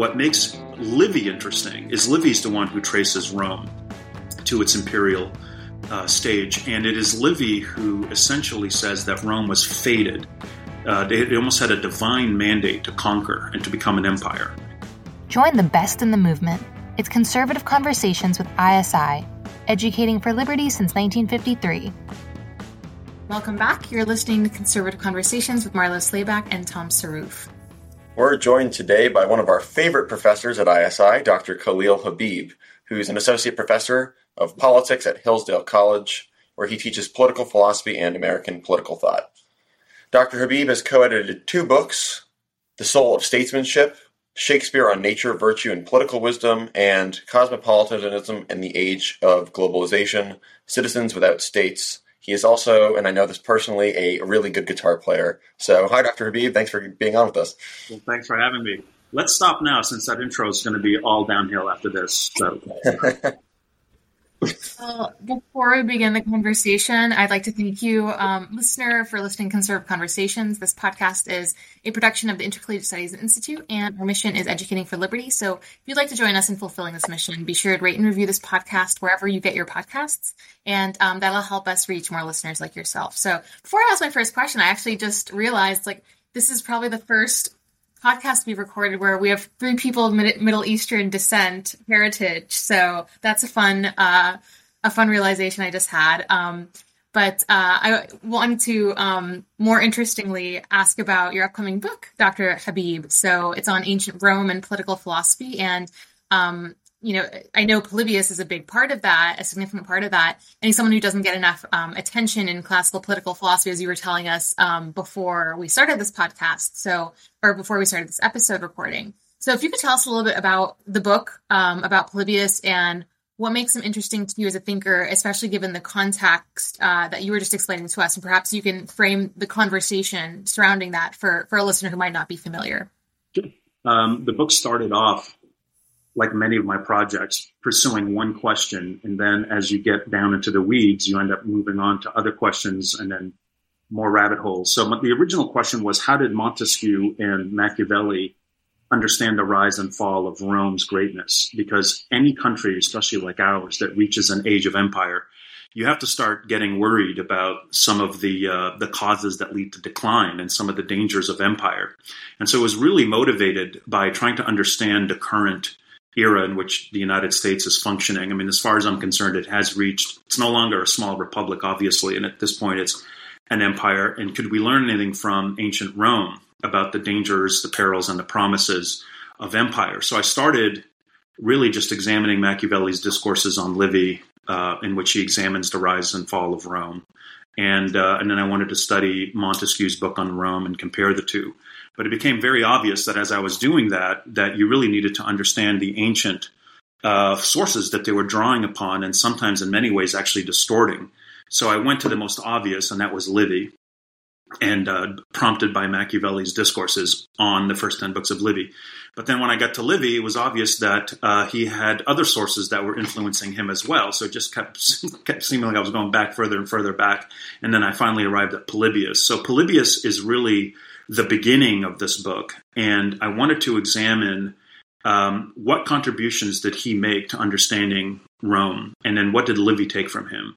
What makes Livy interesting is Livy's the one who traces Rome to its imperial stage, and it is Livy who essentially says that Rome was fated. It almost had a divine mandate to conquer and to become an empire. Join the best in the movement. It's Conservative Conversations with ISI, educating for liberty since 1953. Welcome back. You're listening to Conservative Conversations with Marla Slayback and Tom Sarouf. We're joined today by one of our favorite professors at ISI, Dr. Khalil Habib, who's an associate professor of politics at Hillsdale College, where he teaches political philosophy and American political thought. Dr. Habib has co-edited two books, The Soul of Statesmanship, Shakespeare on Nature, Virtue, and Political Wisdom, and Cosmopolitanism and the Age of Globalization, Citizens Without States. He is also, and I know this personally, a really good guitar player. So, hi, Dr. Habib. Thanks for being on with us. Well, thanks for having me. Let's stop now, since that intro is going to be all downhill after this. So, well, before we begin the conversation, I'd like to thank you, listener, for listening to Conservative Conversations. This podcast is a production of the Intercollegiate Studies Institute, and our mission is educating for liberty. So if you'd like to join us in fulfilling this mission, be sure to rate and review this podcast wherever you get your podcasts, and that'll help us reach more listeners like yourself. So before I ask my first question, I actually just realized, this is probably the first podcast we recorded where we have three people of Middle Eastern descent heritage. So that's a fun realization I just had. But I wanted to, more interestingly, ask about your upcoming book, Dr. Habib. So it's on ancient Rome and political philosophy. And, I know Polybius is a big part of that, a significant part of that. And he's someone who doesn't get enough attention in classical political philosophy, as you were telling us before we started this podcast. So, or before we started this episode recording. So if you could tell us a little bit about the book, about Polybius and what makes him interesting to you as a thinker, especially given the context that you were just explaining to us. And perhaps you can frame the conversation surrounding that for a listener who might not be familiar. The book started off, like many of my projects, pursuing one question. And then as you get down into the weeds, you end up moving on to other questions and then more rabbit holes. So the original question was, how did Montesquieu and Machiavelli understand the rise and fall of Rome's greatness? Because any country, especially like ours, that reaches an age of empire, you have to start getting worried about some of the causes that lead to decline and some of the dangers of empire. And so it was really motivated by trying to understand the current era in which the United States is functioning. I mean, as far as I'm concerned, it has reached, it's no longer a small republic, obviously, and at this point it's an empire. And could we learn anything from ancient Rome about the dangers, the perils, and the promises of empire? So I started really just examining Machiavelli's Discourses on Livy, in which he examines the rise and fall of Rome. And then I wanted to study Montesquieu's book on Rome and compare the two. But it became very obvious that as I was doing that you really needed to understand the ancient sources that they were drawing upon, and sometimes in many ways actually distorting. So I went to the most obvious, and that was Livy, and prompted by Machiavelli's Discourses on the first 10 books of Livy. But then when I got to Livy, it was obvious that he had other sources that were influencing him as well. So it just kept seeming like I was going back further and further back. And then I finally arrived at Polybius. So Polybius is really the beginning of this book. And I wanted to examine what contributions did he make to understanding Rome? And then what did Livy take from him?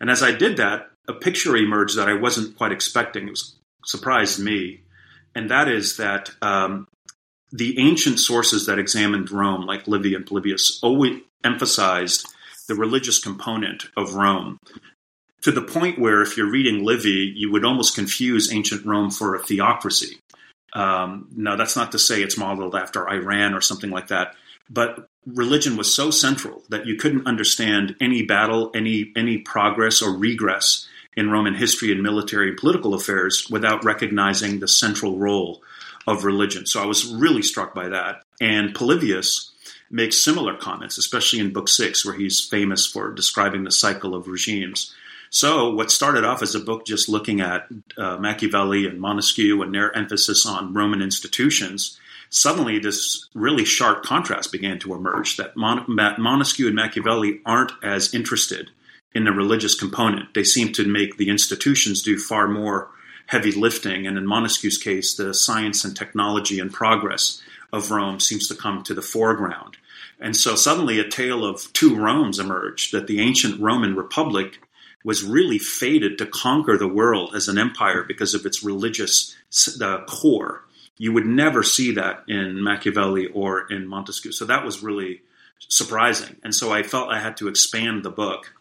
And as I did that, a picture emerged that I wasn't quite expecting. Surprised me. And that is that the ancient sources that examined Rome, like Livy and Polybius, always emphasized the religious component of Rome, to the point where if you're reading Livy, you would almost confuse ancient Rome for a theocracy. Now, that's not to say it's modeled after Iran or something like that, but religion was so central that you couldn't understand any battle, any progress or regress in Roman history and military and political affairs without recognizing the central role of religion. So I was really struck by that. And Polybius makes similar comments, especially in Book 6, where he's famous for describing the cycle of regimes. So what started off as a book just looking at Machiavelli and Montesquieu and their emphasis on Roman institutions, suddenly this really sharp contrast began to emerge, that Montesquieu and Machiavelli aren't as interested in the religious component. They seem to make the institutions do far more heavy lifting, and in Montesquieu's case, the science and technology and progress of Rome seems to come to the foreground. And so suddenly a tale of two Romes emerged, that the ancient Roman Republic was really fated to conquer the world as an empire because of its religious core. You would never see that in Machiavelli or in Montesquieu. So that was really surprising. And so I felt I had to expand the book.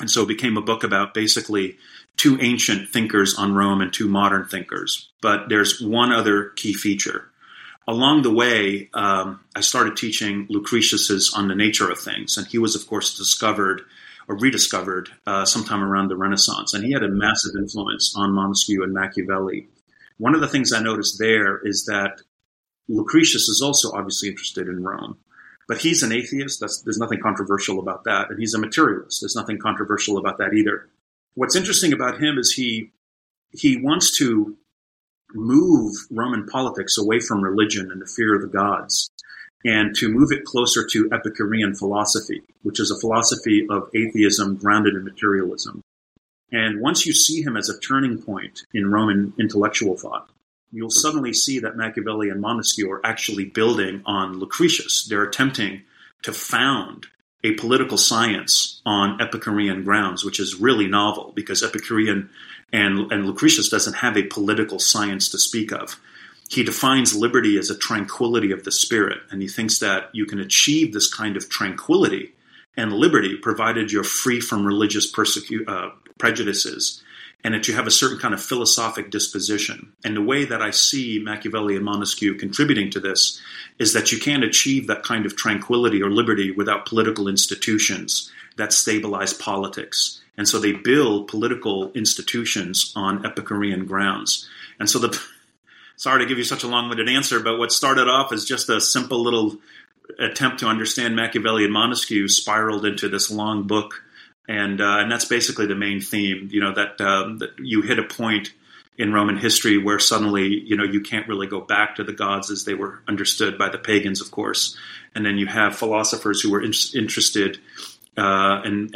And so it became a book about basically two ancient thinkers on Rome and two modern thinkers. But there's one other key feature. Along the way, I started teaching Lucretius's On the Nature of Things. And he was, of course, discovered or rediscovered sometime around the Renaissance. And he had a massive influence on Montesquieu and Machiavelli. One of the things I noticed there is that Lucretius is also obviously interested in Rome. But he's an atheist. There's nothing controversial about that. And he's a materialist. There's nothing controversial about that either. What's interesting about him is he wants to move Roman politics away from religion and the fear of the gods, and to move it closer to Epicurean philosophy, which is a philosophy of atheism grounded in materialism. And once you see him as a turning point in Roman intellectual thought, you'll suddenly see that Machiavelli and Montesquieu are actually building on Lucretius. They're attempting to found a political science on Epicurean grounds, which is really novel because Epicurean and Lucretius doesn't have a political science to speak of. He defines liberty as a tranquility of the spirit, and he thinks that you can achieve this kind of tranquility and liberty provided you're free from religious prejudices and that you have a certain kind of philosophic disposition. And the way that I see Machiavelli and Montesquieu contributing to this is that you can't achieve that kind of tranquility or liberty without political institutions that stabilize politics. And so they build political institutions on Epicurean grounds. And so sorry to give you such a long-winded answer, but what started off as just a simple little attempt to understand Machiavelli and Montesquieu spiraled into this long book. And that's basically the main theme, you know, that you hit a point in Roman history where suddenly, you know, you can't really go back to the gods as they were understood by the pagans, of course. And then you have philosophers who were interested and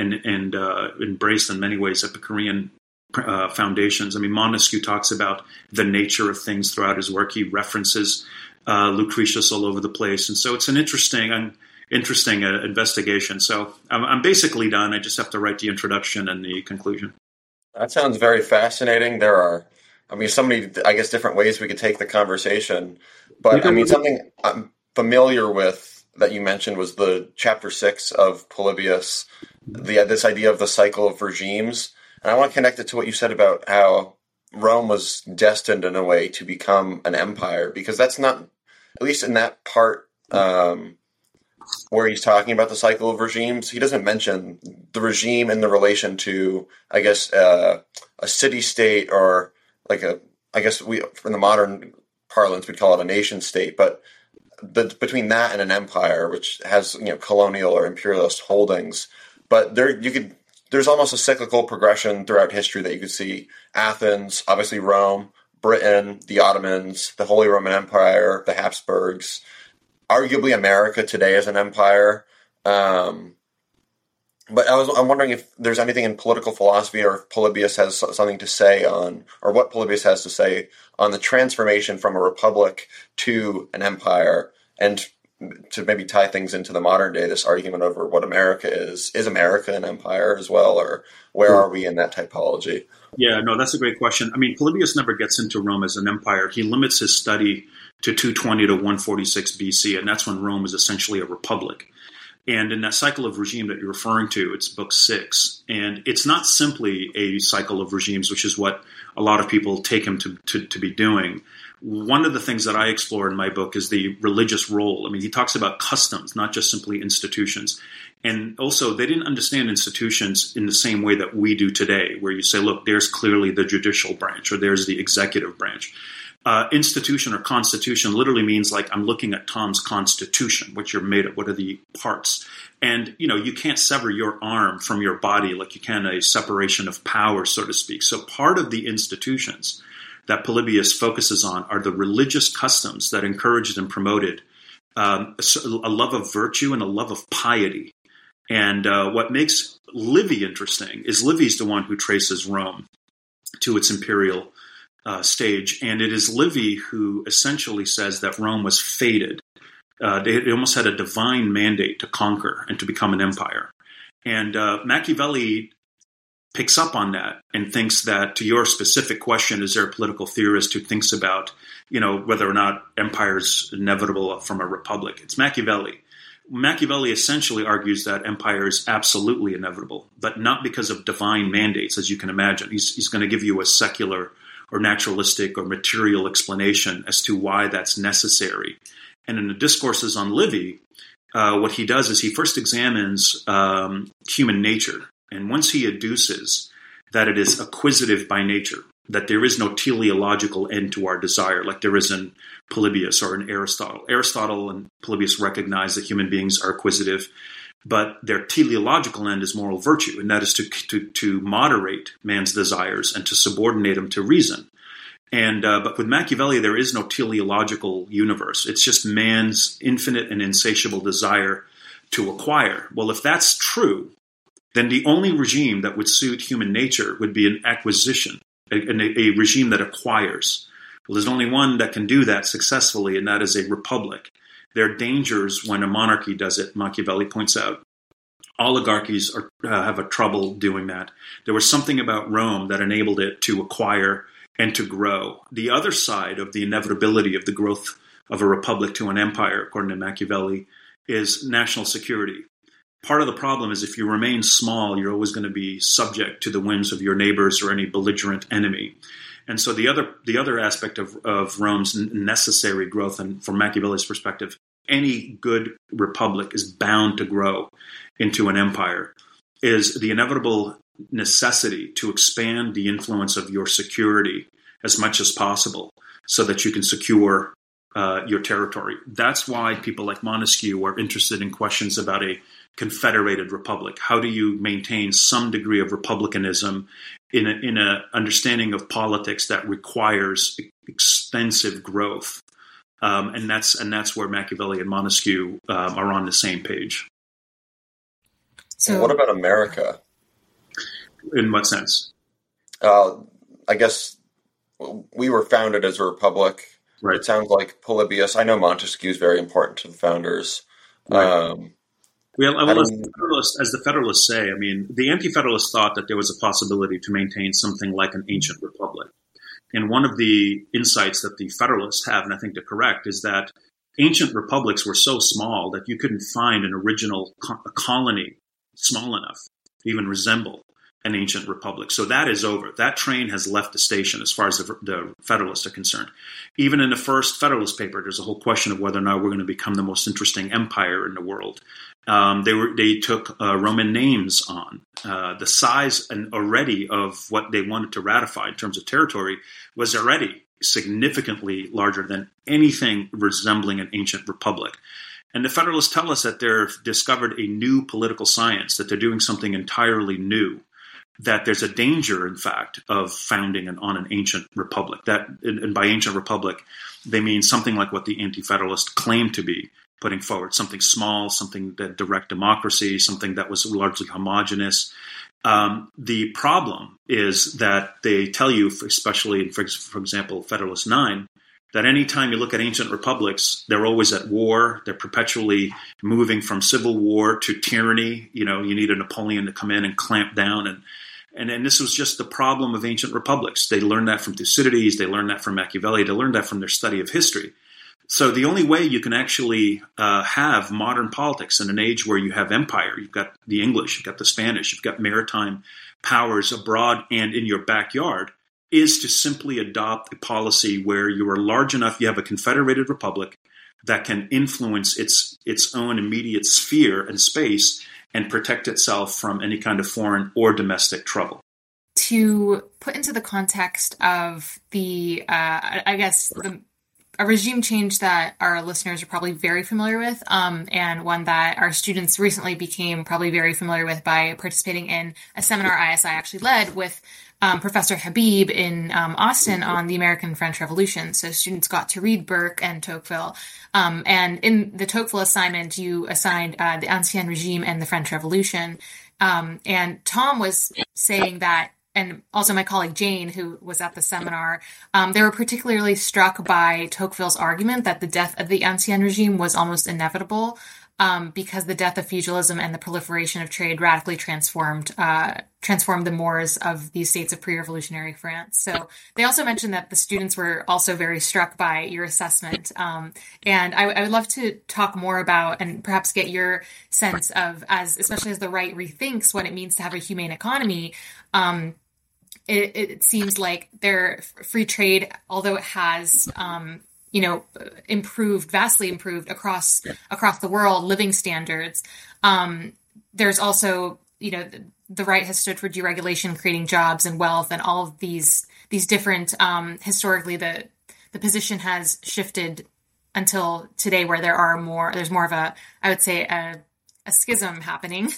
embraced in many ways Epicurean foundations. I mean, Montesquieu talks about the nature of things throughout his work. He references Lucretius all over the place. And so it's an interesting investigation. So I'm basically done. I just have to write the introduction and the conclusion. That sounds very fascinating. There are, I mean, so many, I guess, different ways we could take the conversation. But I mean, something I'm familiar with that you mentioned was the chapter 6 of Polybius, this idea of the cycle of regimes. And I want to connect it to what you said about how Rome was destined in a way to become an empire, because that's not, at least in that part, where he's talking about the cycle of regimes, he doesn't mention the regime in the relation to, I guess, a city-state or like a, I guess we, in the modern parlance, we'd call it a nation-state, but between that and an empire, which has, you know, colonial or imperialist holdings, but there's almost a cyclical progression throughout history that you could see. Athens, obviously Rome, Britain, the Ottomans, the Holy Roman Empire, the Habsburgs, arguably America today as an empire. But I'm wondering if there's anything in political philosophy or if Polybius has something to say on, or what Polybius has to say on the transformation from a republic to an empire, and to maybe tie things into the modern day, this argument over what America is America an empire as well, or where are we in that typology? Yeah, no, that's a great question. I mean, Polybius never gets into Rome as an empire. He limits his study to 220 to 146 BC, and that's when Rome was essentially a republic. And in that cycle of regime that you're referring to, it's book 6. And it's not simply a cycle of regimes, which is what a lot of people take him to be doing. One of the things that I explore in my book is the religious role. I mean, he talks about customs, not just simply institutions. And also, they didn't understand institutions in the same way that we do today, where you say, look, there's clearly the judicial branch, or there's the executive branch. Institution or constitution literally means like I'm looking at Tom's constitution, what you're made of, what are the parts. And, you know, you can't sever your arm from your body like you can a separation of power, so to speak. So part of the institutions that Polybius focuses on are the religious customs that encouraged and promoted a love of virtue and a love of piety. And what makes Livy interesting is Livy's the one who traces Rome to its imperial stage, and it is Livy who essentially says that Rome was fated. They almost had a divine mandate to conquer and to become an empire. And Machiavelli picks up on that and thinks that, to your specific question, is there a political theorist who thinks about, you know, whether or not empire is inevitable from a republic? It's Machiavelli. Machiavelli essentially argues that empire is absolutely inevitable, but not because of divine mandates, as you can imagine. He's going to give you a secular or naturalistic or material explanation as to why that's necessary. And in the Discourses on Livy, what he does is he first examines human nature. And once he adduces that it is acquisitive by nature, that there is no teleological end to our desire, like there is in Polybius or in Aristotle. Aristotle and Polybius recognize that human beings are acquisitive, but their teleological end is moral virtue, and that is to moderate man's desires and to subordinate them to reason. And but with Machiavelli, there is no teleological universe. It's just man's infinite and insatiable desire to acquire. Well, if that's true, then the only regime that would suit human nature would be an acquisition, a regime that acquires. Well, there's only one that can do that successfully, and that is a republic. There are dangers when a monarchy does it, Machiavelli points out. Oligarchies have a trouble doing that. There was something about Rome that enabled it to acquire and to grow. The other side of the inevitability of the growth of a republic to an empire, according to Machiavelli, is national security. Part of the problem is if you remain small, you're always going to be subject to the whims of your neighbors or any belligerent enemy. And so the other aspect of Rome's necessary growth, and from Machiavelli's perspective, any good republic is bound to grow into an empire, is the inevitable necessity to expand the influence of your security as much as possible so that you can secure your territory. That's why people like Montesquieu are interested in questions about a confederated republic. How do you maintain some degree of republicanism in a understanding of politics that requires extensive growth? And that's where Machiavelli and Montesquieu are on the same page. So, what about America? In what sense? I guess we were founded as a republic. Right. It sounds like Polybius. I know Montesquieu is very important to the founders. Right. As the Federalists say, I mean, the Anti-Federalists thought that there was a possibility to maintain something like an ancient republic. And one of the insights that the Federalists have, and I think they're correct, is that ancient republics were so small that you couldn't find an original colony small enough to even resemble an ancient republic. So that is over. That train has left the station as far as the Federalists are concerned. Even in the first Federalist paper, there's a whole question of whether or not we're going to become the most interesting empire in the world. They took Roman names on. The size and already of what they wanted to ratify in terms of territory was already significantly larger than anything resembling an ancient republic. And the Federalists tell us that they've discovered a new political science, that they're doing something entirely new, that there's a danger, in fact, of founding on an ancient republic. That, and by ancient republic, they mean something like what the Anti-Federalists claim to be putting forward, something small, something that direct democracy, something that was largely homogenous. The problem is that they tell you, especially, for example, Federalist 9, that any time you look at ancient republics, they're always at war. They're perpetually moving from civil war to tyranny. You know, you need a Napoleon to come in and clamp down. And this was just the problem of ancient republics. They learned that from Thucydides. They learned that from Machiavelli. They learned that from their study of history. So the only way you can actually have modern politics in an age where you have empire, you've got the English, you've got the Spanish, you've got maritime powers abroad and in your backyard, is to simply adopt a policy where you are large enough, you have a confederated republic that can influence its own immediate sphere and space and protect itself from any kind of foreign or domestic trouble. To put into the context of the, a regime change that our listeners are probably very familiar with, and one that our students recently became probably very familiar with by participating in a seminar ISI actually led with Professor Habib in Austin on the American French Revolution. So students got to read Burke and Tocqueville. And in the Tocqueville assignment, you assigned The Ancien Regime and the French Revolution. And Tom was saying that and also my colleague Jane, who was at the seminar, they were particularly struck by Tocqueville's argument that the death of the Ancien Regime was almost inevitable because the death of feudalism and the proliferation of trade radically transformed the mores of these states of pre-revolutionary France. So they also mentioned that the students were also very struck by your assessment. And I would love to talk more about and perhaps get your sense of, especially as the right rethinks what it means to have a humane economy, it seems like their free trade, although it has vastly improved across the world, living standards, there's also, the right has stood for deregulation, creating jobs and wealth, and all of these different, historically the position has shifted until today, where there's more of a, I would say, a schism happening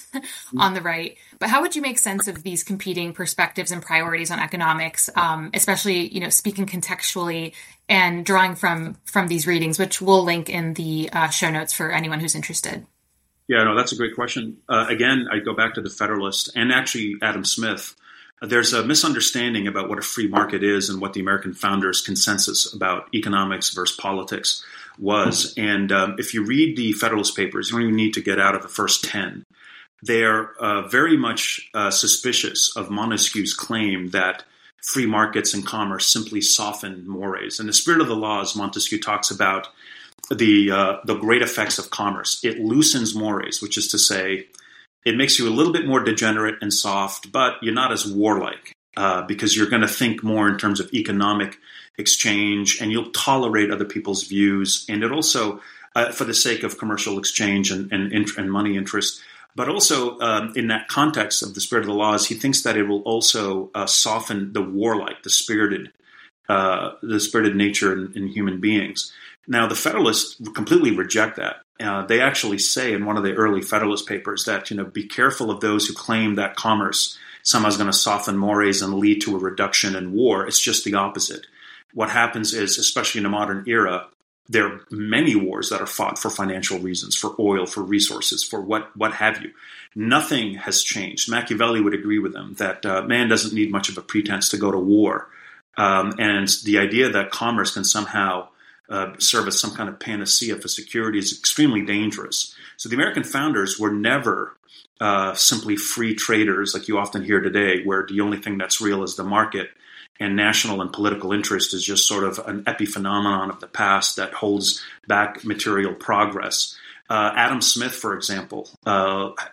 on the right. But how would you make sense of these competing perspectives and priorities on economics, especially, speaking contextually and drawing from these readings, which we'll link in the show notes for anyone who's interested? Yeah, no, that's a great question. Again, I go back to the Federalist and actually Adam Smith. There's a misunderstanding about what a free market is and what the American founders' consensus about economics versus politics was. And if you read the Federalist Papers, you don't even need to get out of the first 10. They're very much suspicious of Montesquieu's claim that free markets and commerce simply soften mores. In The Spirit of the Laws, Montesquieu talks about the great effects of commerce. It loosens mores, which is to say, it makes you a little bit more degenerate and soft, but you're not as warlike because you're going to think more in terms of economic exchange, and you'll tolerate other people's views. And it also, for the sake of commercial exchange and money interest, but also in that context of the Spirit of the Laws, he thinks that it will also soften the warlike, the spirited nature in human beings. Now, the Federalists completely reject that. They actually say in one of the early Federalist Papers that, be careful of those who claim that commerce somehow is going to soften mores and lead to a reduction in war. It's just the opposite. What happens is, especially in the modern era, there are many wars that are fought for financial reasons, for oil, for resources, for what have you. Nothing has changed. Machiavelli would agree with them that man doesn't need much of a pretense to go to war. And the idea that commerce can somehow serve as some kind of panacea for security is extremely dangerous. So the American founders were never simply free traders like you often hear today, where the only thing that's real is the market, and national and political interest is just sort of an epiphenomenon of the past that holds back material progress. Adam Smith, for example,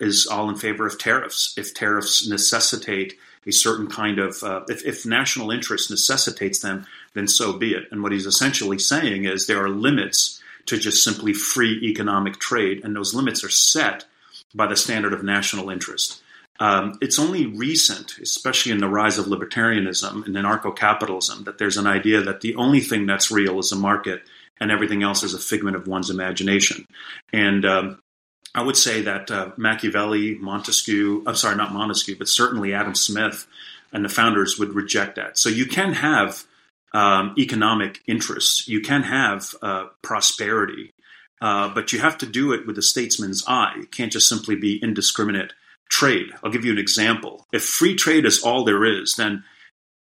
is all in favor of tariffs. If tariffs necessitate a certain kind of, if national interest necessitates them, then so be it. And what he's essentially saying is there are limits to just simply free economic trade, and those limits are set by the standard of national interest. It's only recent, especially in the rise of libertarianism and anarcho-capitalism, that there's an idea that the only thing that's real is a market and everything else is a figment of one's imagination. And I would say that Machiavelli, but certainly Adam Smith and the founders would reject that. So you can have economic interests, you can have prosperity, but you have to do it with a statesman's eye. You can't just simply be indiscriminate trade. I'll give you an example. If free trade is all there is, then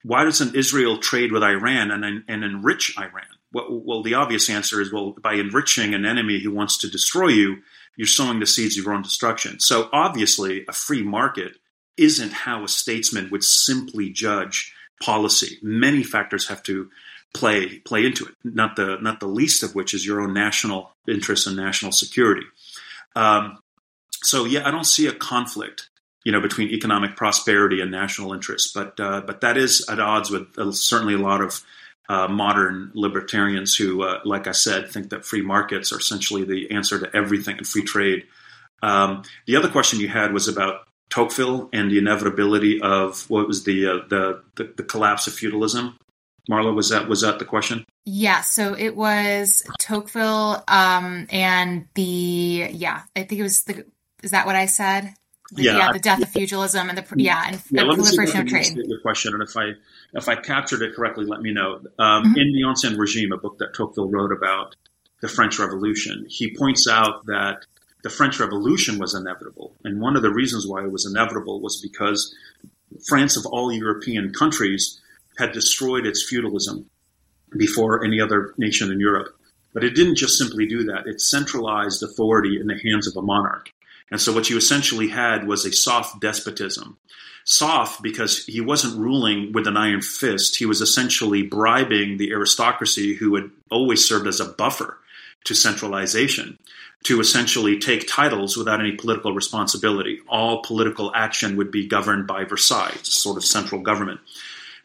why doesn't Israel trade with Iran and enrich Iran? Well, the obvious answer is, by enriching an enemy who wants to destroy you, you're sowing the seeds of your own destruction. So obviously, a free market isn't how a statesman would simply judge policy. Many factors have to play into it, not the least of which is your own national interests and national security. So yeah, I don't see a conflict, between economic prosperity and national interests, but that is at odds with certainly a lot of modern libertarians who, like I said, think that free markets are essentially the answer to everything and free trade. The other question you had was about Tocqueville and the inevitability of what was the collapse of feudalism. Marla, was that the question? Yeah, so it was Tocqueville I think it was is that what I said? The death of feudalism and the proliferation of trade. Your question, and if I captured it correctly, let me know. In The Ancien Regime, a book that Tocqueville wrote about the French Revolution, he points out that the French Revolution was inevitable, and one of the reasons why it was inevitable was because France of all European countries had destroyed its feudalism before any other nation in Europe. But it didn't just simply do that. It centralized authority in the hands of a monarch. And so what you essentially had was a soft despotism. Soft because he wasn't ruling with an iron fist. He was essentially bribing the aristocracy, who had always served as a buffer to centralization, to essentially take titles without any political responsibility. All political action would be governed by Versailles, a sort of central government.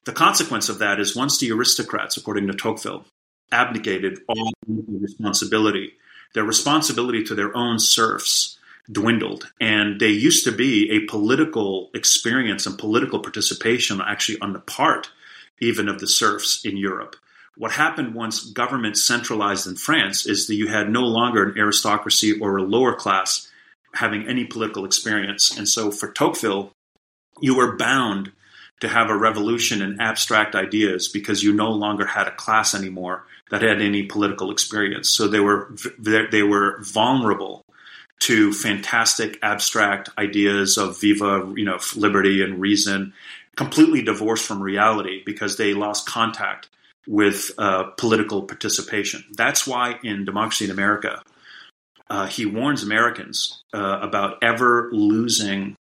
The consequence of that is once the aristocrats, according to Tocqueville, abdicated all responsibility, their responsibility to their own serfs dwindled. And they used to be a political experience and political participation actually on the part even of the serfs in Europe. What happened once government centralized in France is that you had no longer an aristocracy or a lower class having any political experience. And so for Tocqueville, you were bound to have a revolution in abstract ideas because you no longer had a class anymore that had any political experience. So they were vulnerable to fantastic abstract ideas of viva, liberty and reason, completely divorced from reality because they lost contact with political participation. That's why in Democracy in America, he warns Americans about ever losing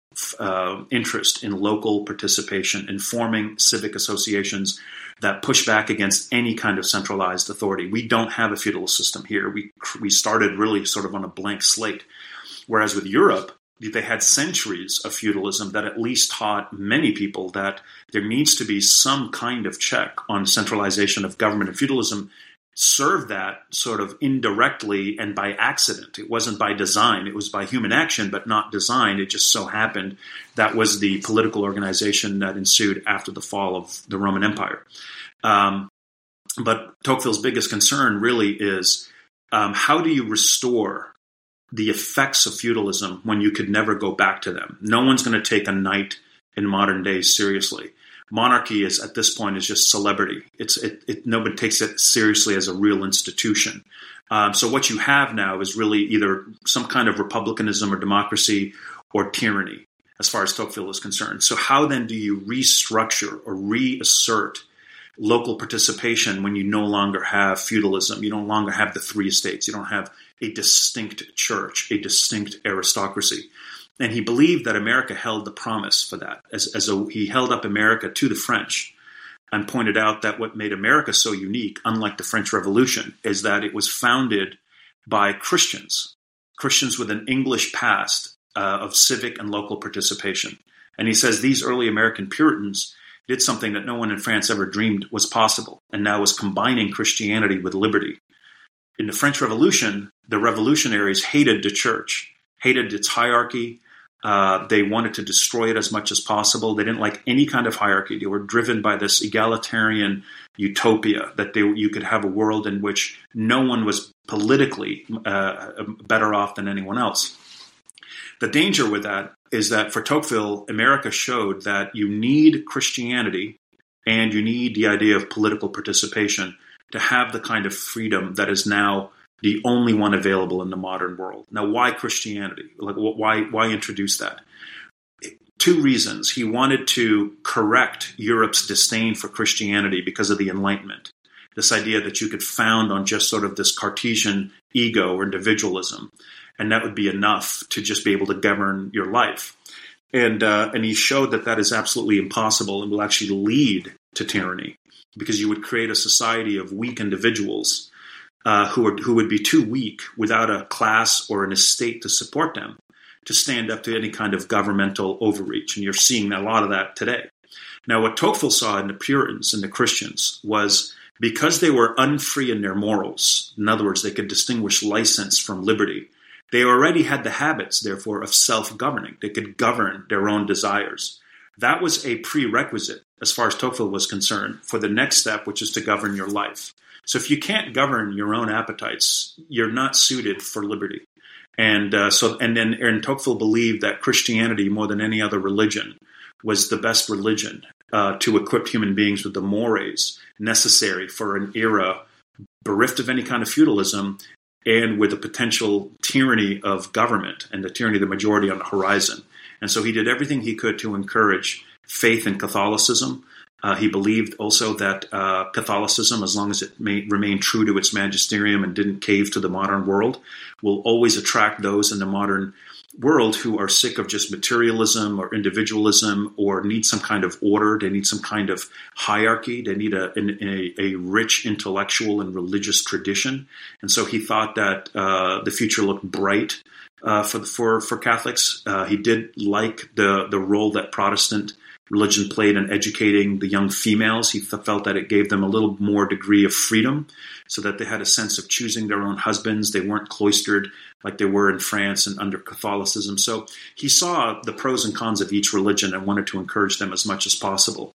interest in local participation in forming civic associations that push back against any kind of centralized authority. We don't have a feudal system here. We started really sort of on a blank slate. Whereas with Europe, they had centuries of feudalism that at least taught many people that there needs to be some kind of check on centralization of government, and feudalism served that sort of indirectly and by accident. It wasn't by design. It was by human action, but not design. It just so happened that was the political organization that ensued after the fall of the Roman Empire. But Tocqueville's biggest concern really is how do you restore the effects of feudalism when you could never go back to them? No one's going to take a knight in modern days seriously. Monarchy is at this point is just celebrity. Nobody takes it seriously as a real institution. So what you have now is really either some kind of republicanism or democracy or tyranny, as far as Tocqueville is concerned. So how then do you restructure or reassert local participation when you no longer have feudalism? You no longer have the three estates. You don't have a distinct church, a distinct aristocracy. And he believed that America held the promise for that. He held up America to the French and pointed out that what made America so unique, unlike the French Revolution, is that it was founded by Christians with an English past of civic and local participation. And he says these early American Puritans did something that no one in France ever dreamed was possible, and now was combining Christianity with liberty. In the French Revolution, the revolutionaries hated the church, hated its hierarchy. They wanted to destroy it as much as possible. They didn't like any kind of hierarchy. They were driven by this egalitarian utopia that you could have a world in which no one was politically better off than anyone else. The danger with that is that for Tocqueville, America showed that you need Christianity and you need the idea of political participation to have the kind of freedom that is now the only one available in the modern world. Now, why Christianity? Like, why introduce that? Two reasons. He wanted to correct Europe's disdain for Christianity because of the Enlightenment. This idea that you could found on just sort of this Cartesian ego or individualism, and that would be enough to just be able to govern your life. And he showed that that is absolutely impossible and will actually lead to tyranny, because you would create a society of weak individuals who would be too weak without a class or an estate to support them to stand up to any kind of governmental overreach. And you're seeing a lot of that today. Now, what Tocqueville saw in the Puritans and the Christians was, because they were unfree in their morals, in other words, they could distinguish license from liberty, they already had the habits, therefore, of self-governing. They could govern their own desires. That was a prerequisite, as far as Tocqueville was concerned, for the next step, which is to govern your life. So if you can't govern your own appetites, you're not suited for liberty. And Tocqueville believed that Christianity, more than any other religion, was the best religion to equip human beings with the mores necessary for an era bereft of any kind of feudalism and with the potential tyranny of government and the tyranny of the majority on the horizon. And so he did everything he could to encourage faith in Catholicism. He believed also that Catholicism, as long as it may remain true to its magisterium and didn't cave to the modern world, will always attract those in the modern world who are sick of just materialism or individualism, or need some kind of order. They need some kind of hierarchy. They need a rich intellectual and religious tradition. And so he thought that the future looked bright for Catholics. He did like the role that Protestant religion played in educating the young females. He felt that it gave them a little more degree of freedom, so that they had a sense of choosing their own husbands. They weren't cloistered like they were in France and under Catholicism. So he saw the pros and cons of each religion and wanted to encourage them as much as possible.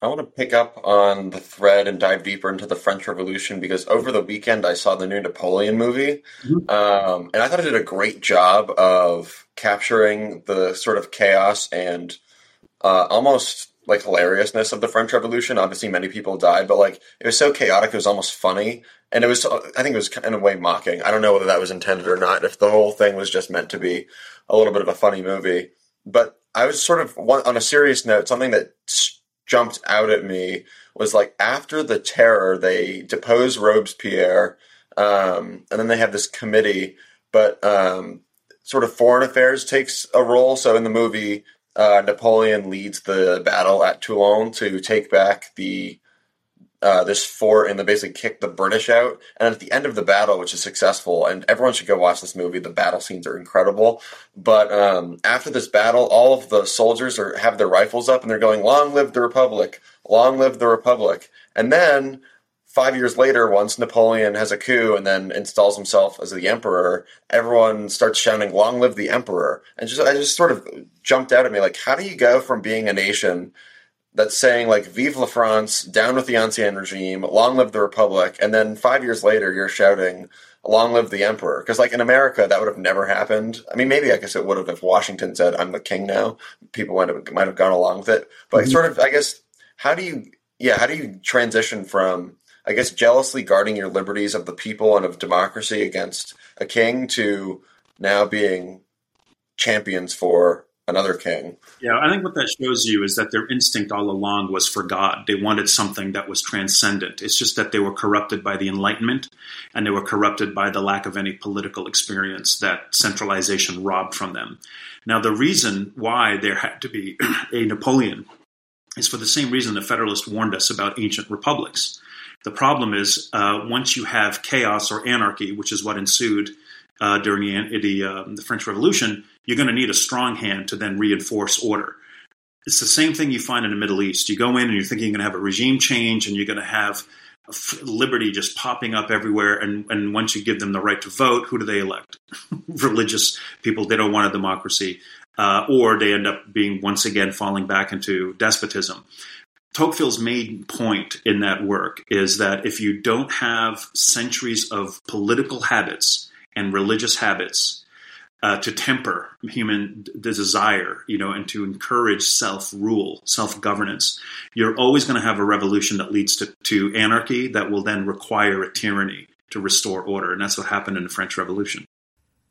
I want to pick up on the thread and dive deeper into the French Revolution, because over the weekend I saw the new Napoleon movie, and I thought it did a great job of capturing the sort of chaos and almost like hilariousness of the French Revolution. Obviously, many people died, but like it was so chaotic, it was almost funny, and it was, I think, it was in a way mocking. I don't know whether that was intended or not. If the whole thing was just meant to be a little bit of a funny movie, but I was sort of on a serious note. Something that jumped out at me was like after the terror, they depose Robespierre, and then they have this committee, but sort of foreign affairs takes a role. So in the movie, Napoleon leads the battle at Toulon to take back the this fort, and they basically kick the British out. And at the end of the battle, which is successful, and everyone should go watch this movie. The battle scenes are incredible. But after this battle, all of the soldiers have their rifles up, and they're going, "Long live the Republic! Long live the Republic!" And then 5 years later, once Napoleon has a coup and then installs himself as the emperor, everyone starts shouting, "Long live the emperor." And I just sort of jumped out at me, like, how do you go from being a nation that's saying, like, "Vive la France, down with the Ancien Regime, long live the Republic," and then 5 years later you're shouting, "Long live the emperor"? Because, like, in America, that would have never happened. I mean, maybe I guess it would have if Washington said, "I'm the king now." People might have gone along with it. But sort of, I guess, how do you transition from, I guess, jealously guarding your liberties of the people and of democracy against a king to now being champions for another king? Yeah, I think what that shows you is that their instinct all along was for God. They wanted something that was transcendent. It's just that they were corrupted by the Enlightenment, and they were corrupted by the lack of any political experience that centralization robbed from them. Now, the reason why there had to be a Napoleon is for the same reason the Federalist warned us about ancient republics. The problem is once you have chaos or anarchy, which is what ensued during the French Revolution, you're going to need a strong hand to then reinforce order. It's the same thing you find in the Middle East. You go in and you're thinking you're going to have a regime change and you're going to have liberty just popping up everywhere. And once you give them the right to vote, who do they elect? Religious people. They don't want a democracy. Or they end up being once again falling back into despotism. Tocqueville's main point in that work is that if you don't have centuries of political habits and religious habits to temper human desire, and to encourage self-rule, self-governance, you're always going to have a revolution that leads to anarchy that will then require a tyranny to restore order. And that's what happened in the French Revolution.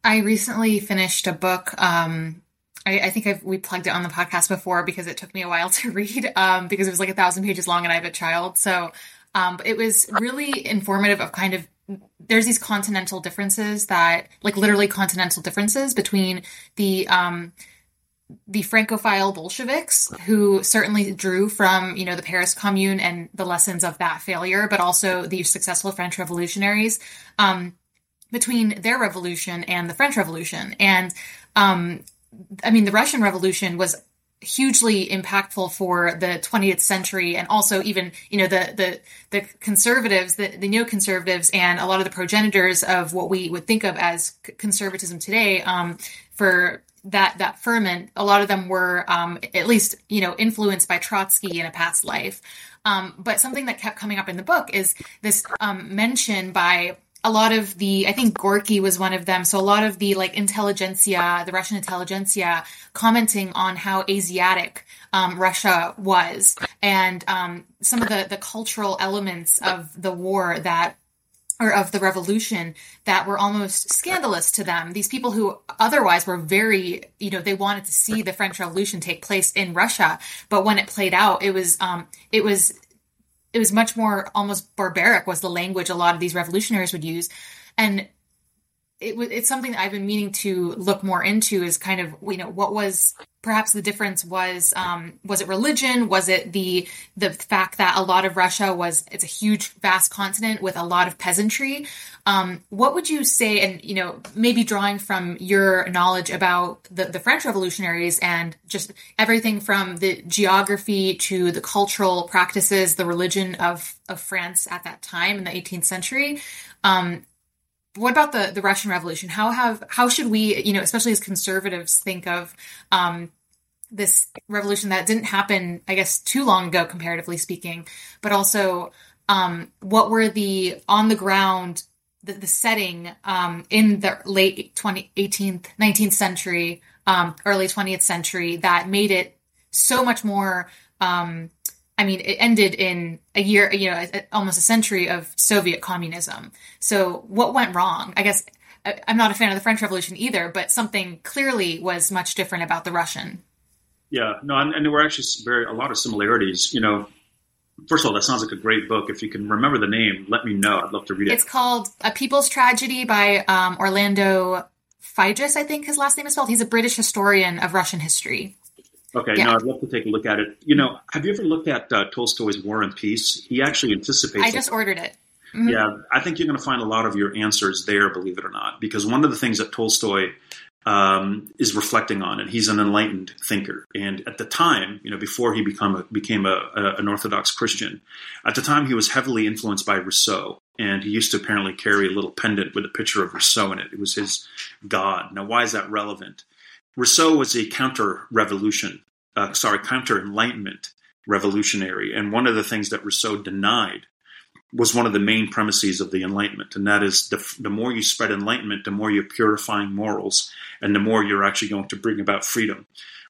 I recently finished a book. I think we plugged it on the podcast before because it took me a while to read because it was like 1,000 pages long and I have a child. So it was really informative of kind of, there's these continental differences that, like, literally continental differences between the Francophile Bolsheviks, who certainly drew from, the Paris Commune and the lessons of that failure, but also the successful French revolutionaries, between their revolution and the French Revolution. And, I mean, the Russian Revolution was hugely impactful for the 20th century, and also even, the conservatives, the neoconservatives, and a lot of the progenitors of what we would think of as conservatism today, for that ferment, a lot of them were at least, influenced by Trotsky in a past life. But something that kept coming up in the book is this mention by a lot of I think Gorky was one of them. So a lot of the, like, intelligentsia, the Russian intelligentsia, commenting on how Asiatic Russia was, and some of the cultural elements of the war that or of the revolution that were almost scandalous to them. These people who otherwise were very, they wanted to see the French Revolution take place in Russia, but when it played out, it was much more almost barbaric was the language a lot of these revolutionaries would use. And it's something that I've been meaning to look more into is kind of, what was perhaps the difference was it religion? Was it the fact that a lot of Russia it's a huge, vast continent with a lot of peasantry? What would you say, and, maybe drawing from your knowledge about the French revolutionaries and just everything from the geography to the cultural practices, the religion of France at that time in the 18th century, what about the Russian Revolution? How should we, especially as conservatives, think of this revolution that didn't happen, I guess, too long ago, comparatively speaking, but also what were the on the ground, the setting in the late 19th century, early 20th century that made it so much more. It ended in a year, almost a century of Soviet communism. So what went wrong? I guess I'm not a fan of the French Revolution either, but something clearly was much different about the Russian. Yeah, no, and there were actually a lot of similarities. First of all, that sounds like a great book. If you can remember the name, let me know. I'd love to read it. It's called A People's Tragedy by Orlando Figes, I think his last name is spelled. He's a British historian of Russian history. Okay, yeah. No, I'd love to take a look at it. Have you ever looked at Tolstoy's War and Peace? He actually anticipates I just ordered it. Mm-hmm. Yeah, I think you're going to find a lot of your answers there, believe it or not, because one of the things that Tolstoy is reflecting on, and he's an enlightened thinker. And at the time, before he became an Orthodox Christian, at the time he was heavily influenced by Rousseau. And he used to apparently carry a little pendant with a picture of Rousseau in it. It was his god. Now, why is that relevant? Rousseau was a counter-enlightenment revolutionary. And one of the things that Rousseau denied was one of the main premises of the Enlightenment. And that is the more you spread enlightenment, the more you're purifying morals and the more you're actually going to bring about freedom.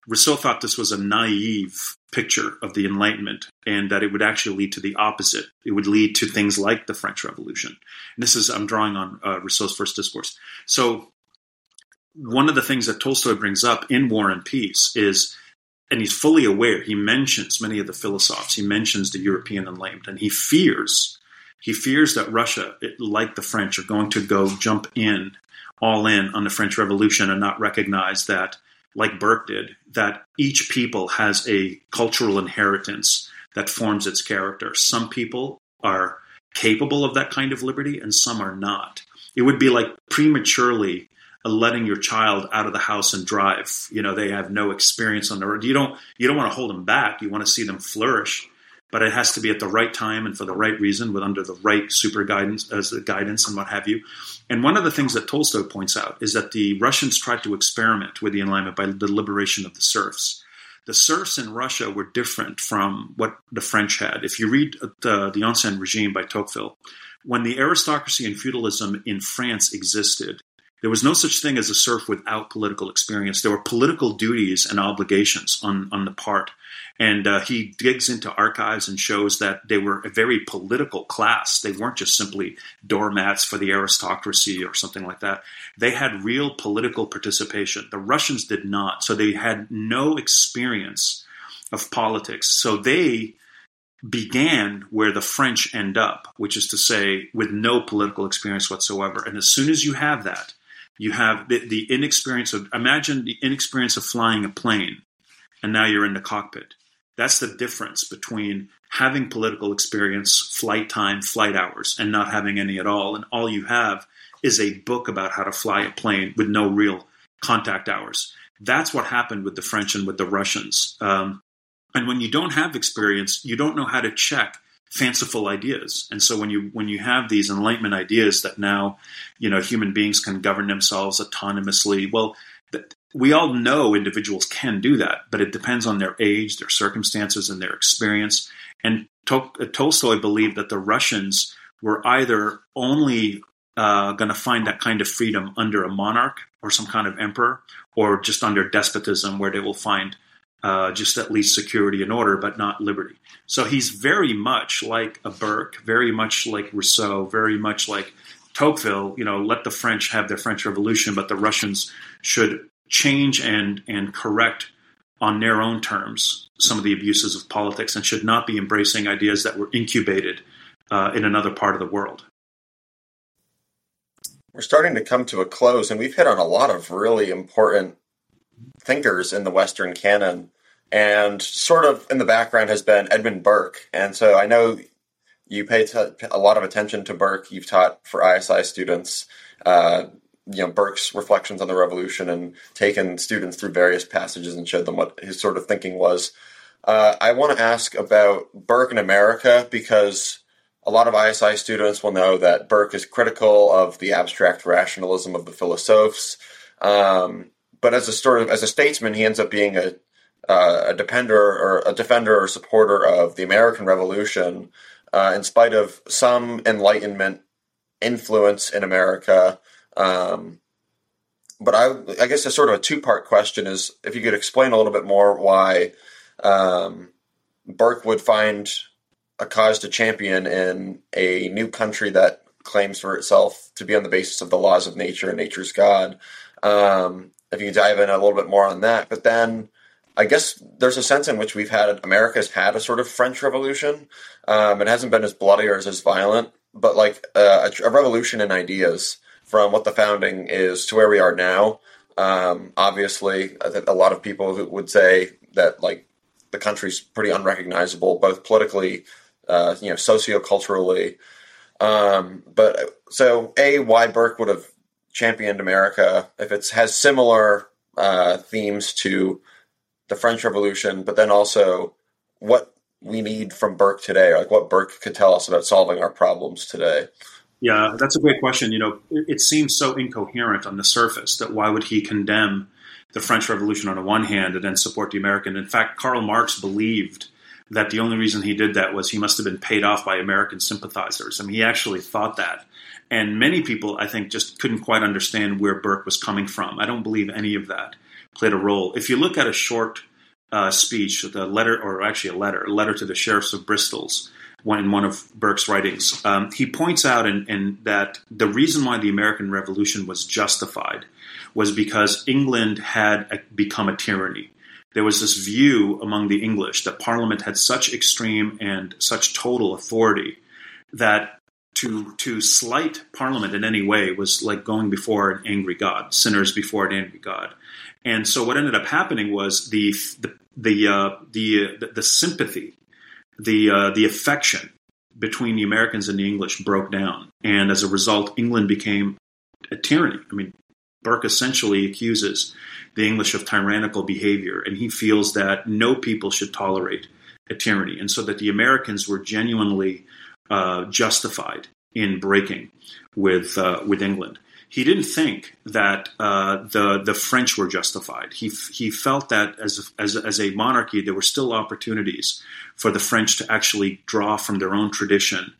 Rousseau thought this was a naive picture of the Enlightenment and that it would actually lead to the opposite. It would lead to things like the French Revolution. And I'm drawing on Rousseau's first discourse. So one of the things that Tolstoy brings up in War and Peace is, and he's fully aware, he mentions many of the philosophers, he mentions the European Enlightenment, and he fears that Russia, like the French, are going to go jump all in on the French Revolution and not recognize that, like Burke did, that each people has a cultural inheritance that forms its character. Some people are capable of that kind of liberty and some are not. It would be like prematurely letting your child out of the house and drive. They have no experience on the road. You don't want to hold them back. You want to see them flourish, but it has to be at the right time and for the right reason, with under the right guidance and what have you. And one of the things that Tolstoy points out is that the Russians tried to experiment with the Enlightenment by the liberation of the serfs. The serfs in Russia were different from what the French had. If you read The Ancien Regime by Tocqueville, when the aristocracy and feudalism in France existed, there was no such thing as a serf without political experience. There were political duties and obligations on the part. And he digs into archives and shows that they were a very political class. They weren't just simply doormats for the aristocracy or something like that. They had real political participation. The Russians did not. So they had no experience of politics. So they began where the French end up, which is to say with no political experience whatsoever. And as soon as you have that, you have the inexperience of, imagine the inexperience of flying a plane, and now you're in the cockpit. That's the difference between having political experience, flight time, flight hours, and not having any at all. And all you have is a book about how to fly a plane with no real contact hours. That's what happened with the French and with the Russians. And when you don't have experience, you don't know how to check fanciful ideas. And so when you have these Enlightenment ideas that now, human beings can govern themselves autonomously, well, we all know individuals can do that, but it depends on their age, their circumstances, and their experience. And Tolstoy believed that the Russians were either only going to find that kind of freedom under a monarch or some kind of emperor, or just under despotism where they will find just at least security and order, but not liberty. So he's very much like a Burke, very much like Rousseau, very much like Tocqueville. You know, let the French have their French Revolution, but the Russians should change and correct on their own terms some of the abuses of politics, and should not be embracing ideas that were incubated in another part of the world. We're starting to come to a close, and we've hit on a lot of really important thinkers in the Western canon, and sort of in the background has been Edmund Burke. And so I know you pay a lot of attention to Burke. You've taught for ISI students, you know, Burke's reflections on the revolution, and taken students through various passages and showed them what his sort of thinking was. I want to ask about Burke in America, because a lot of ISI students will know that Burke is critical of the abstract rationalism of the philosophes. But as a sort of, as a statesman, he ends up being a defender or supporter of the American Revolution, in spite of some Enlightenment influence in America. But I guess a sort of a two-part question is if you could explain a little bit more why Burke would find a cause to champion in a new country that claims for itself to be on the basis of the laws of nature and nature's God. If you could dive in a little bit more on that. But then I guess there's a sense in which we've had, America's had a sort of French Revolution. It hasn't been as bloody or as violent, but like a revolution in ideas, from what the founding is to where we are now. Obviously, I think a lot of people who would say that like the country's pretty unrecognizable, both politically, you know, socioculturally. But so, A, why Burke would have championed America if it has similar themes to the French Revolution, but then also what we need from Burke today, like what Burke could tell us about solving our problems today. Yeah, that's a great question. You know, it seems so incoherent on the surface that why would he condemn the French Revolution on the one hand and then support the American? In fact, Karl Marx believed that the only reason he did that was he must have been paid off by American sympathizers. I mean, he actually thought that. And many people, I think, just couldn't quite understand where Burke was coming from. I don't believe any of that played a role. If you look at a short speech, a letter to the Sheriffs of Bristol's, in one of Burke's writings, he points out in that the reason why the American Revolution was justified was because England had become a tyranny. There was this view among the English that Parliament had such extreme and such total authority that to slight Parliament in any way was like going before an angry God, sinners before an angry God. And so what ended up happening was the sympathy, the affection between the Americans and the English broke down. And as a result, England became a tyranny. I mean, Burke essentially accuses the English of tyrannical behavior, and he feels that no people should tolerate a tyranny. And so that the Americans were genuinely justified in breaking with England. He didn't think that the French were justified. He felt that as a monarchy, there were still opportunities for the French to actually draw from their own tradition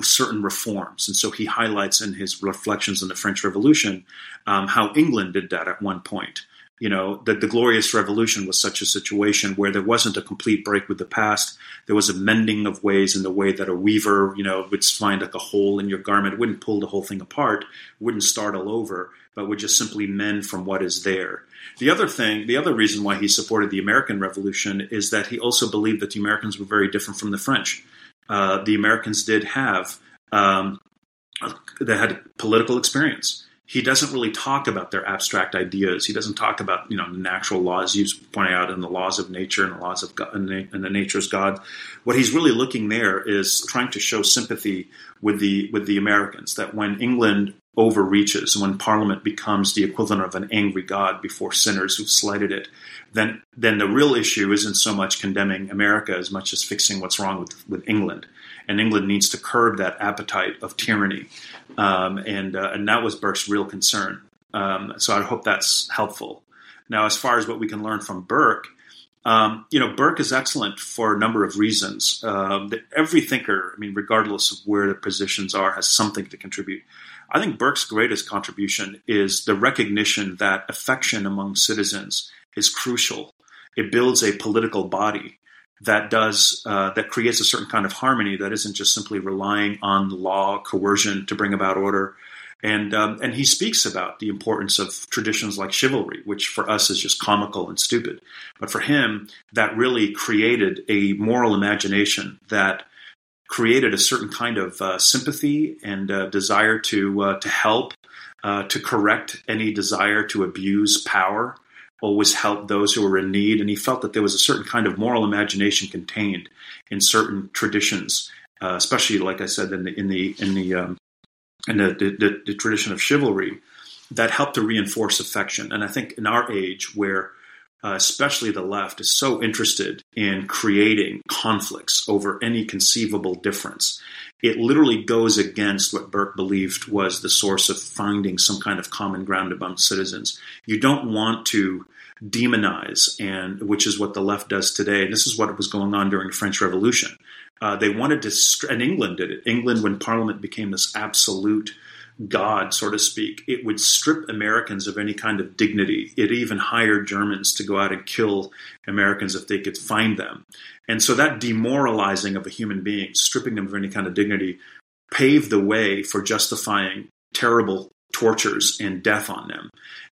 certain reforms. And so he highlights in his reflections on the French Revolution how England did that at one point. You know, that the Glorious Revolution was such a situation where there wasn't a complete break with the past. There was a mending of ways in the way that a weaver, you know, would find like a hole in your garment. It wouldn't pull the whole thing apart, wouldn't start all over, but would just simply mend from what is there. The other reason why he supported the American Revolution is that he also believed that the Americans were very different from the French. The Americans did have, they had political experience. He doesn't really talk about their abstract ideas. He doesn't talk about, you know, the natural laws you point out, and the laws of nature and the laws of God, and the nature's God. What he's really looking there is trying to show sympathy with the Americans, that when England overreaches, when Parliament becomes the equivalent of an angry God before sinners who've slighted it, then the real issue isn't so much condemning America as much as fixing what's wrong with England. And England needs to curb that appetite of tyranny. And that was Burke's real concern. So I hope that's helpful. Now, as far as what we can learn from Burke, you know, Burke is excellent for a number of reasons. Every thinker, I mean, regardless of where the positions are, has something to contribute. I think Burke's greatest contribution is the recognition that affection among citizens is crucial it builds a political body that does that creates a certain kind of harmony that isn't just simply relying on law, coercion to bring about order. And he speaks about the importance of traditions like chivalry, which for us is just comical and stupid. But for him, that really created a moral imagination that created a certain kind of sympathy and desire to help, to correct any desire to abuse power, always help those who were in need. And he felt that there was a certain kind of moral imagination contained in certain traditions, especially, like I said, in the tradition of chivalry, that helped to reinforce affection. And I think in our age, where especially the left is so interested in creating conflicts over any conceivable difference, it literally goes against what Burke believed was the source of finding some kind of common ground among citizens. You don't want to demonize, and which is what the left does today. And this is what was going on during the French Revolution. They wanted to, and England did it. England, when Parliament became this absolute god, so to speak, it would strip Americans of any kind of dignity. It even hired Germans to go out and kill Americans if they could find them. And so that demoralizing of a human being, stripping them of any kind of dignity, paved the way for justifying terrible tortures and death on them.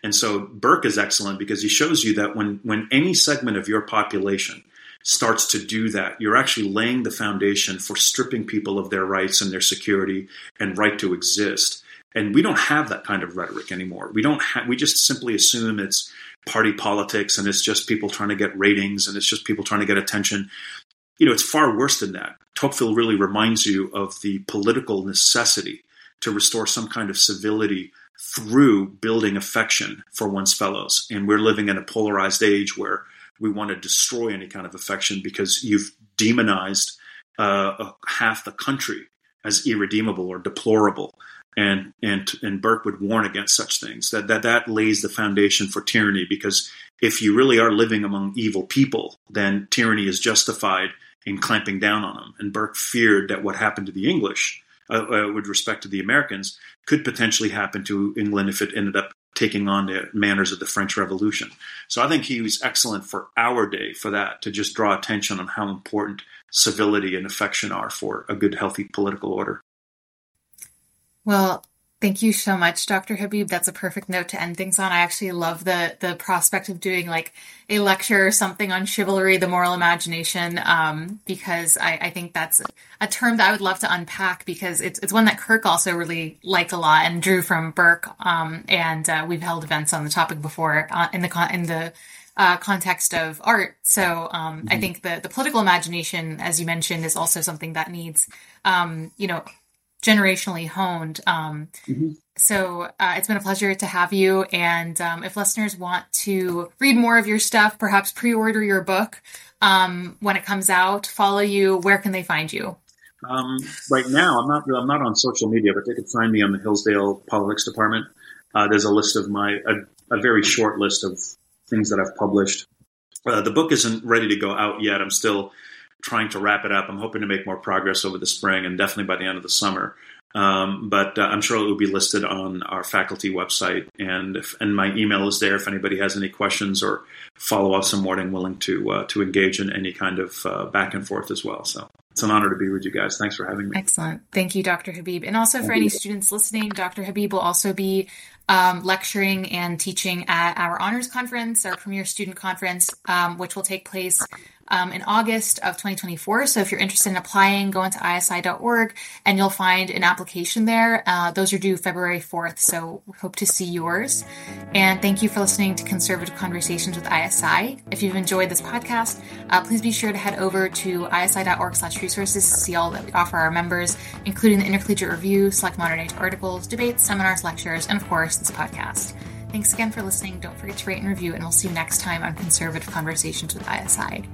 And so Burke is excellent because he shows you that when any segment of your population starts to do that, you're actually laying the foundation for stripping people of their rights and their security and right to exist. And we don't have that kind of rhetoric anymore. We just simply assume it's party politics and it's just people trying to get ratings and it's just people trying to get attention. You know, it's far worse than that. Tocqueville really reminds you of the political necessity to restore some kind of civility through building affection for one's fellows. And we're living in a polarized age where we want to destroy any kind of affection because you've demonized half the country as irredeemable or deplorable. And Burke would warn against such things, that lays the foundation for tyranny, because if you really are living among evil people, then tyranny is justified in clamping down on them. And Burke feared that what happened to the English with respect to the Americans could potentially happen to England if it ended up taking on the manners of the French Revolution. So I think he was excellent for our day for that, to just draw attention on how important civility and affection are for a good, healthy political order. Well, thank you so much, Dr. Habib. That's a perfect note to end things on. I actually love the prospect of doing like a lecture or something on chivalry, the moral imagination, because I think that's a term that I would love to unpack, because it's one that Kirk also really liked a lot and drew from Burke. And we've held events on the topic before in the context of art. So I think the political imagination, as you mentioned, is also something that needs, generationally honed. So it's been a pleasure to have you. And if listeners want to read more of your stuff, perhaps pre-order your book when it comes out, follow you, where can they find you? Right now, I'm not on social media, but they can find me on the Hillsdale Politics Department. There's a list of a very short list of things that I've published. The book isn't ready to go out yet. I'm still trying to wrap it up. I'm hoping to make more progress over the spring and definitely by the end of the summer. But I'm sure it will be listed on our faculty website. And my email is there if anybody has any questions or follow-ups. I'm more than willing to engage in any kind of back and forth as well. So it's an honor to be with you guys. Thanks for having me. Excellent. Thank you, Dr. Habib. And also for any students listening, Dr. Habib will also be lecturing and teaching at our honors conference, our premier student conference, which will take place in August of 2024. So if you're interested in applying, go into isi.org and you'll find an application there. Those are due February 4th. So we hope to see yours. And thank you for listening to Conservative Conversations with ISI. If you've enjoyed this podcast, please be sure to head over to isi.org/resources to see all that we offer our members, including the Intercollegiate Review, select modern age articles, debates, seminars, lectures, and of course, this podcast. Thanks again for listening. Don't forget to rate and review, and we'll see you next time on Conservative Conversations with ISI.